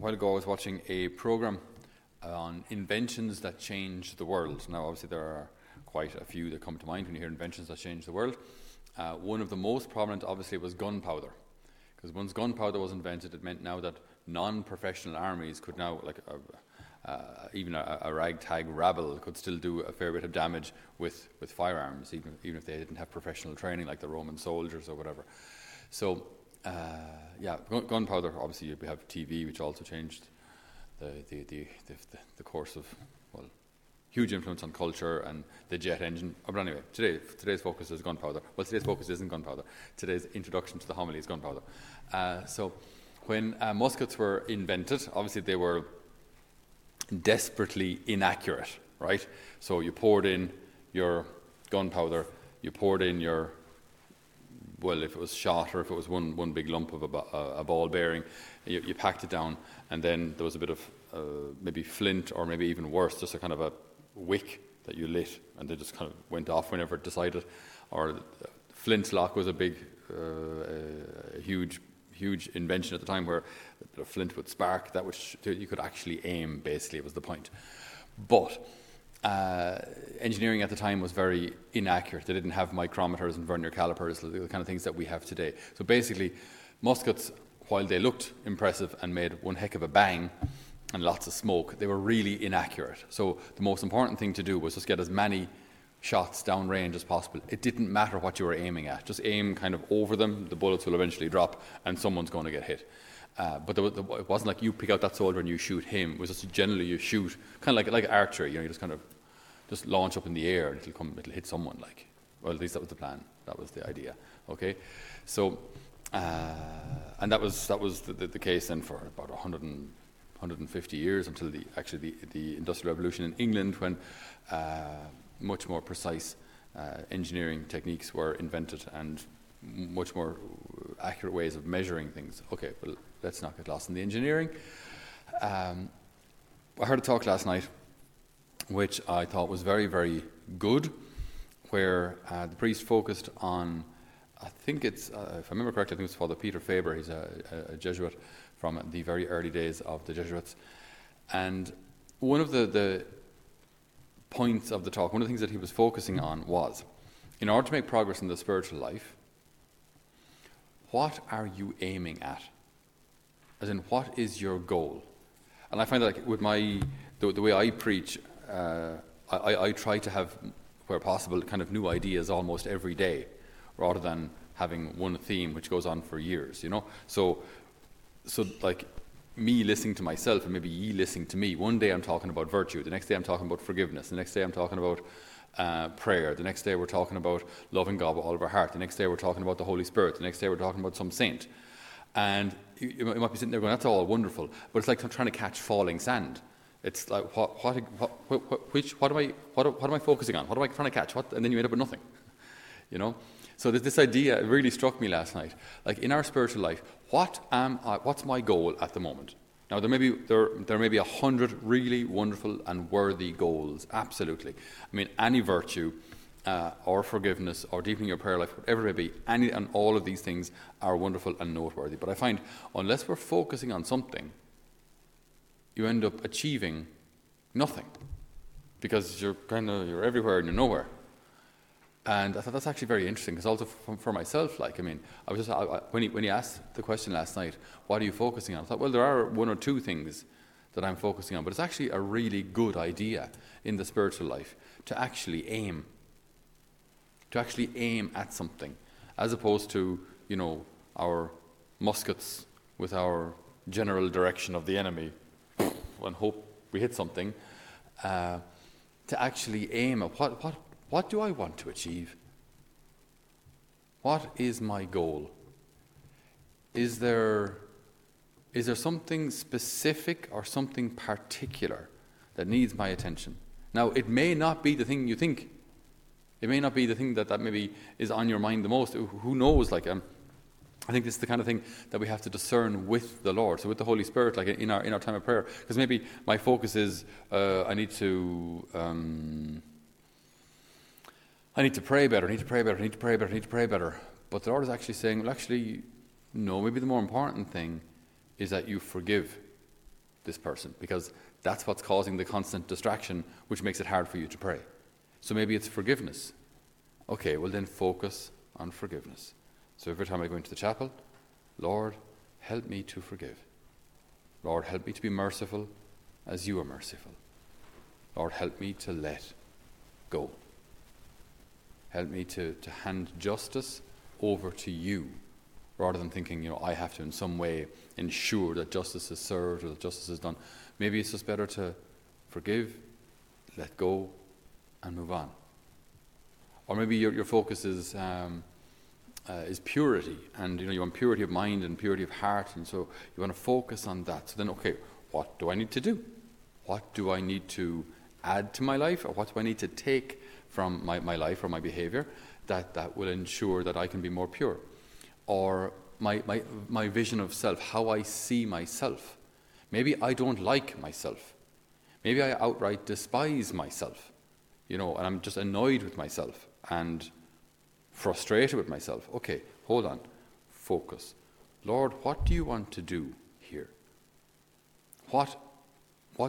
a while ago I was watching a program on inventions that change the world. Now, obviously, there are quite a few that come to mind when you hear inventions that change the world. One of the most prominent, obviously, was gunpowder. Because once gunpowder was invented, it meant now that non-professional armies could now, like even a ragtag rabble, could still do a fair bit of damage with firearms, even if they didn't have professional training, like the Roman soldiers or whatever. So, gunpowder, obviously, we have TV, which also changed the course of, well, huge influence on culture, and the jet engine. But anyway, today's focus is gunpowder. Well, today's focus isn't gunpowder. Today's introduction to the homily is gunpowder. So when muskets were invented, obviously they were desperately inaccurate, right? So you poured in your gunpowder, you poured in your, well, if it was shot or if it was one big lump of a ball bearing, you packed it down, and then there was a bit of maybe flint, or maybe even worse, just a kind of a wick that you lit, and they just kind of went off whenever it decided. Or flintlock was a big, huge invention at the time, where the flint would spark, that which you could actually aim, basically, was the point. But engineering at the time was very inaccurate. They didn't have micrometers and vernier calipers, the kind of things that we have today. So basically, muskets, while they looked impressive and made one heck of a bang and lots of smoke, they were really inaccurate. So the most important thing to do was just get as many shots downrange as possible. It didn't matter what you were aiming at. Just aim kind of over them. The bullets will eventually drop, and someone's going to get hit. But it wasn't like you pick out that soldier and you shoot him. It was just generally you shoot, kind of like archery. You know, you just kind of just launch up in the air, and it'll hit someone. Like, well, at least that was the plan. That was the idea. Okay, so and that was the case then for about 150 years, until the Industrial Revolution in England, when much more precise engineering techniques were invented, and much more accurate ways of measuring things. Okay, well, let's not get lost in the engineering. I heard a talk last night, which I thought was very, very good, where the priest focused on, I think it's, if I remember correctly, I think it's Father Peter Faber. He's a Jesuit from the very early days of the Jesuits. And one of the points of the talk, one of the things that he was focusing on was, in order to make progress in the spiritual life, what are you aiming at? As in, what is your goal? And I find that, like, with the way I preach, I try to have, where possible, kind of new ideas almost every day, rather than having one theme which goes on for years, you know? So like, me listening to myself, and maybe ye listening to me. One day I'm talking about virtue, the next day I'm talking about forgiveness, the next day I'm talking about prayer, the next day we're talking about loving God with all of our heart, the next day we're talking about the Holy Spirit, the next day we're talking about some saint. And you might be sitting there going, that's all wonderful, but it's like I'm trying to catch falling sand. It's like, what am I focusing on? What am I trying to catch? And then you end up with nothing, you know? So this idea really struck me last night. Like, in our spiritual life, what's my goal at the moment? Now, there may be 100 really wonderful and worthy goals, absolutely. I mean, any virtue, or forgiveness, or deepening your prayer life, whatever it may be, any and all of these things are wonderful and noteworthy. But I find, unless we're focusing on something, you end up achieving nothing, because you're everywhere and you're nowhere. And I thought that's actually very interesting, because also for myself, like, I mean, I was just, when he asked the question last night, what are you focusing on? I thought, well, there are one or two things that I'm focusing on, but it's actually a really good idea in the spiritual life to actually aim at something, as opposed to, you know, our muskets with our general direction of the enemy and hope we hit something. To actually aim at what do I want to achieve? What is my goal? Is there something specific or something particular that needs my attention? Now, it may not be the thing you think. It may not be the thing that maybe is on your mind the most. Who knows? Like, I think this is the kind of thing that we have to discern with the Lord, so with the Holy Spirit, like in our time of prayer. Because maybe my focus is I need to pray better. But the Lord is actually saying, well, actually, no, maybe the more important thing is that you forgive. this person, because that's what's causing the constant distraction, which makes it hard for you to pray. So maybe it's forgiveness. Okay, well then focus on forgiveness. So every time I go into the chapel, Lord, help me to forgive. Lord, help me to be merciful as you are merciful. Lord, help me to let go. Help me to hand justice over to you, rather than thinking, I have to in some way ensure that justice is served or that justice is done. Maybe it's just better to forgive, let go, and move on. Or maybe your focus is purity, and you want purity of mind and purity of heart, and so you want to focus on that. So then, okay, what do I need to do? What do I need to add to my life, or what do I need to take from my life or my behavior that will ensure that I can be more pure? Or my vision of self, how I see myself. Maybe I don't like myself. Maybe I outright despise myself, and I'm just annoyed with myself and frustrated with myself. Okay, hold on, focus. Lord, what do you want to do here? What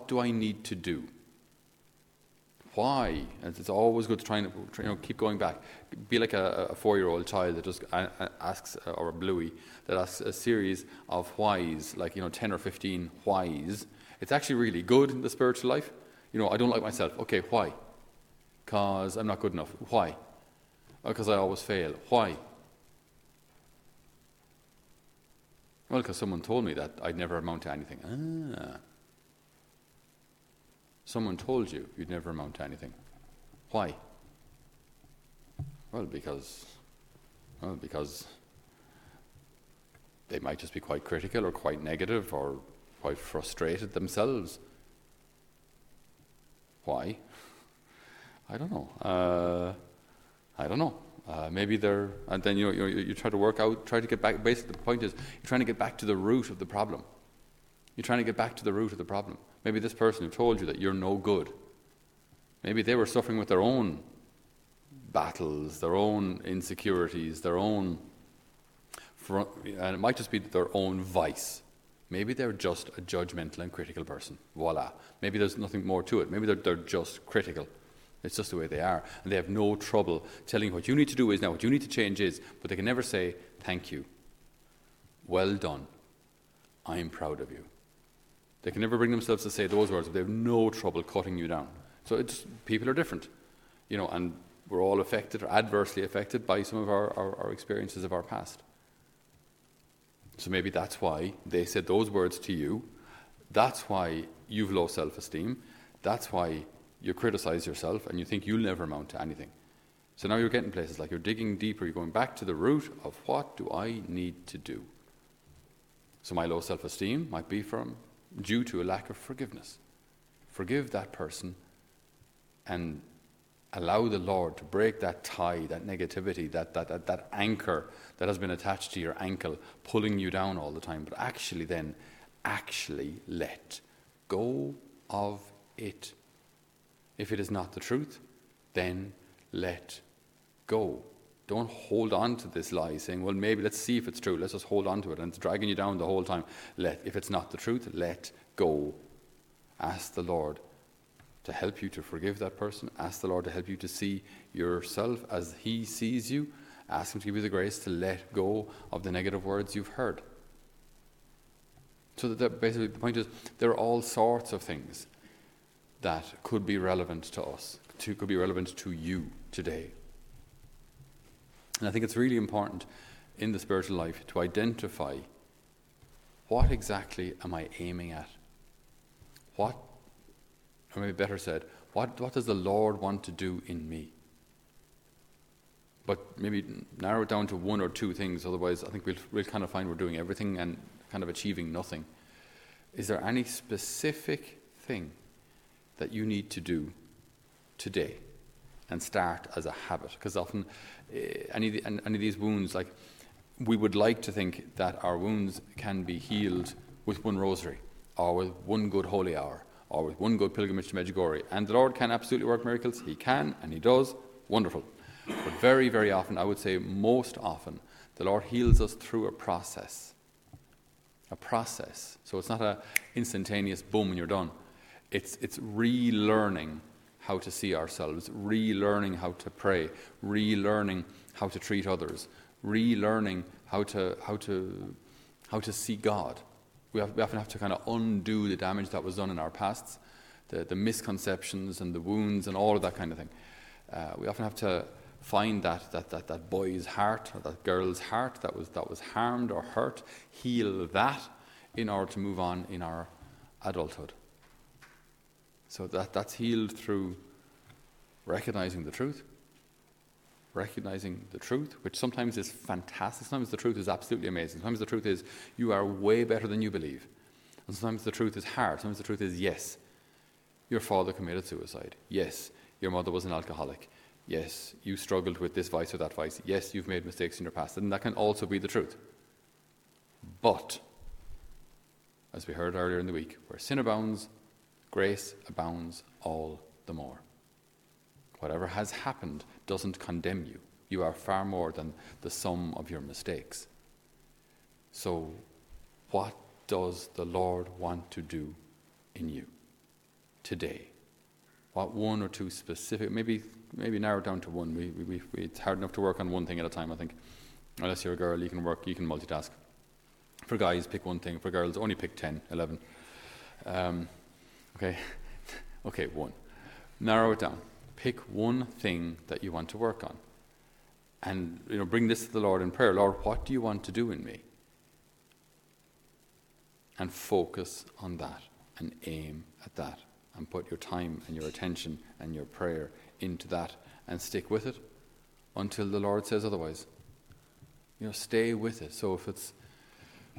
do I need to do? Why? And it's always good to try and keep going back. Be like a 4-year-old child that just asks, or a bluey that asks a series of whys, like 10 or 15 whys. It's actually really good in the spiritual life. I don't like myself. Okay, why? Because I'm not good enough. Why? Because I always fail. Why? Well, because someone told me that I'd never amount to anything. Ah. Someone told you you'd never amount to anything. Why? Well, because they might just be quite critical or quite negative or quite frustrated themselves. Why? I don't know. Maybe they're... And then, you try to work out, try to get back... Basically, the point is, you're trying to get back to the root of the problem. You're trying to get back to the root of the problem. Maybe this person who told you that you're no good, maybe they were suffering with their own battles, their own insecurities, their own... And it might just be their own vice. Maybe they're just a judgmental and critical person. Voila. Maybe there's nothing more to it. Maybe they're just critical. It's just the way they are. And they have no trouble telling you what you need to do is now, what you need to change is, but they can never say, thank you. Well done. I am proud of you. They can never bring themselves to say those words, but they have no trouble cutting you down. So it's people are different, and we're all affected or adversely affected by some of our experiences of our past. So maybe that's why they said those words to you. That's why you've low self-esteem. That's why you criticize yourself and you think you'll never amount to anything. So now you're getting places like you're digging deeper. You're going back to the root of what do I need to do? So my low self-esteem might be due to a lack of forgiveness. Forgive that person and allow the Lord to break that tie, that negativity, that anchor that has been attached to your ankle, pulling you down all the time. But actually let go of it. If it is not the truth, then let go. Don't hold on to this lie saying, well, maybe let's see if it's true. Let's just hold on to it. And it's dragging you down the whole time. If it's not the truth, let go. Ask the Lord to help you to forgive that person. Ask the Lord to help you to see yourself as he sees you. Ask him to give you the grace to let go of the negative words you've heard. So that basically the point is, there are all sorts of things that could be relevant to us, could be relevant to you today. And I think it's really important in the spiritual life to identify what exactly am I aiming at? Or maybe better said, what does the Lord want to do in me? But maybe narrow it down to one or two things, otherwise I think we'll kind of find we're doing everything and kind of achieving nothing. Is there any specific thing that you need to do today? And start as a habit, because often any of these wounds, like we would like to think that our wounds can be healed with one rosary, or with one good holy hour, or with one good pilgrimage to Medjugorje. And the Lord can absolutely work miracles. He can, and he does. Wonderful. But very, very often, I would say most often, the Lord heals us through a process. a process. So it's not a instantaneous boom and you're done. It's relearning how to see ourselves, relearning how to pray, relearning how to treat others, relearning how to see God. We often have to kind of undo the damage that was done in our pasts, the misconceptions and the wounds and all of that kind of thing. We often have to find that boy's heart or that girl's heart that was harmed or hurt, heal that in order to move on in our adulthood. So that's healed through recognizing the truth, which sometimes is fantastic. Sometimes the truth is absolutely amazing. Sometimes the truth is you are way better than you believe. And sometimes the truth is hard. Sometimes the truth is, yes, your father committed suicide. Yes, your mother was an alcoholic. Yes, you struggled with this vice or that vice. Yes, you've made mistakes in your past. And that can also be the truth. But, as we heard earlier in the week, where sin abounds, grace abounds all the more. Whatever has happened doesn't condemn you. You are far more than the sum of your mistakes. So, what does the Lord want to do in you today? What one or two specific, maybe narrow it down to one. We it's hard enough to work on one thing at a time, I think. Unless you're a girl, you can multitask. For guys, pick one thing. For girls, only pick 10, 11. Okay, one. Narrow it down. Pick one thing that you want to work on, and bring this to the Lord in prayer. Lord, what do you want to do in me? And focus on that, and aim at that, and put your time and your attention and your prayer into that, and stick with it until the Lord says otherwise. Stay with it. So if it's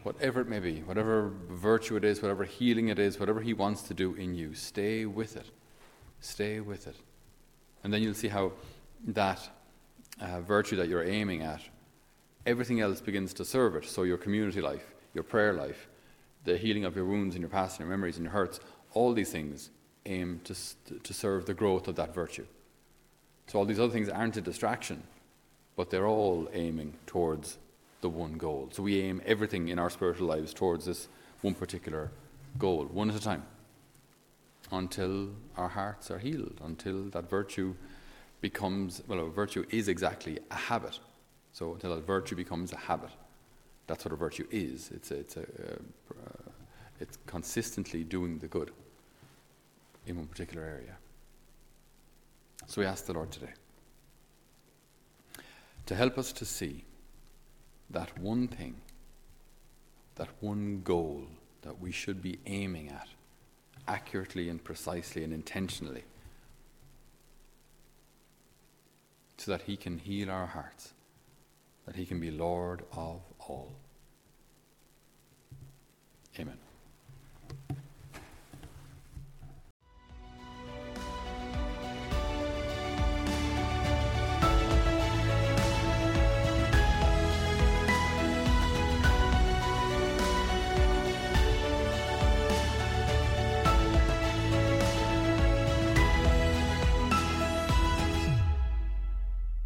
whatever it may be, whatever virtue it is, whatever healing it is, whatever he wants to do in you, stay with it. Stay with it. And then you'll see how that virtue that you're aiming at, everything else begins to serve it. So your community life, your prayer life, the healing of your wounds and your past and your memories and your hurts, all these things aim to serve the growth of that virtue. So all these other things aren't a distraction, but they're all aiming towards the one goal. So we aim everything in our spiritual lives towards this one particular goal, one at a time, until our hearts are healed, until that virtue becomes, virtue is exactly a habit. So until that virtue becomes a habit. That's what a virtue is. It's consistently doing the good in one particular area. So we ask the Lord today to help us to see that one thing, that one goal that we should be aiming at accurately and precisely and intentionally, so that he can heal our hearts, that he can be Lord of all. Amen.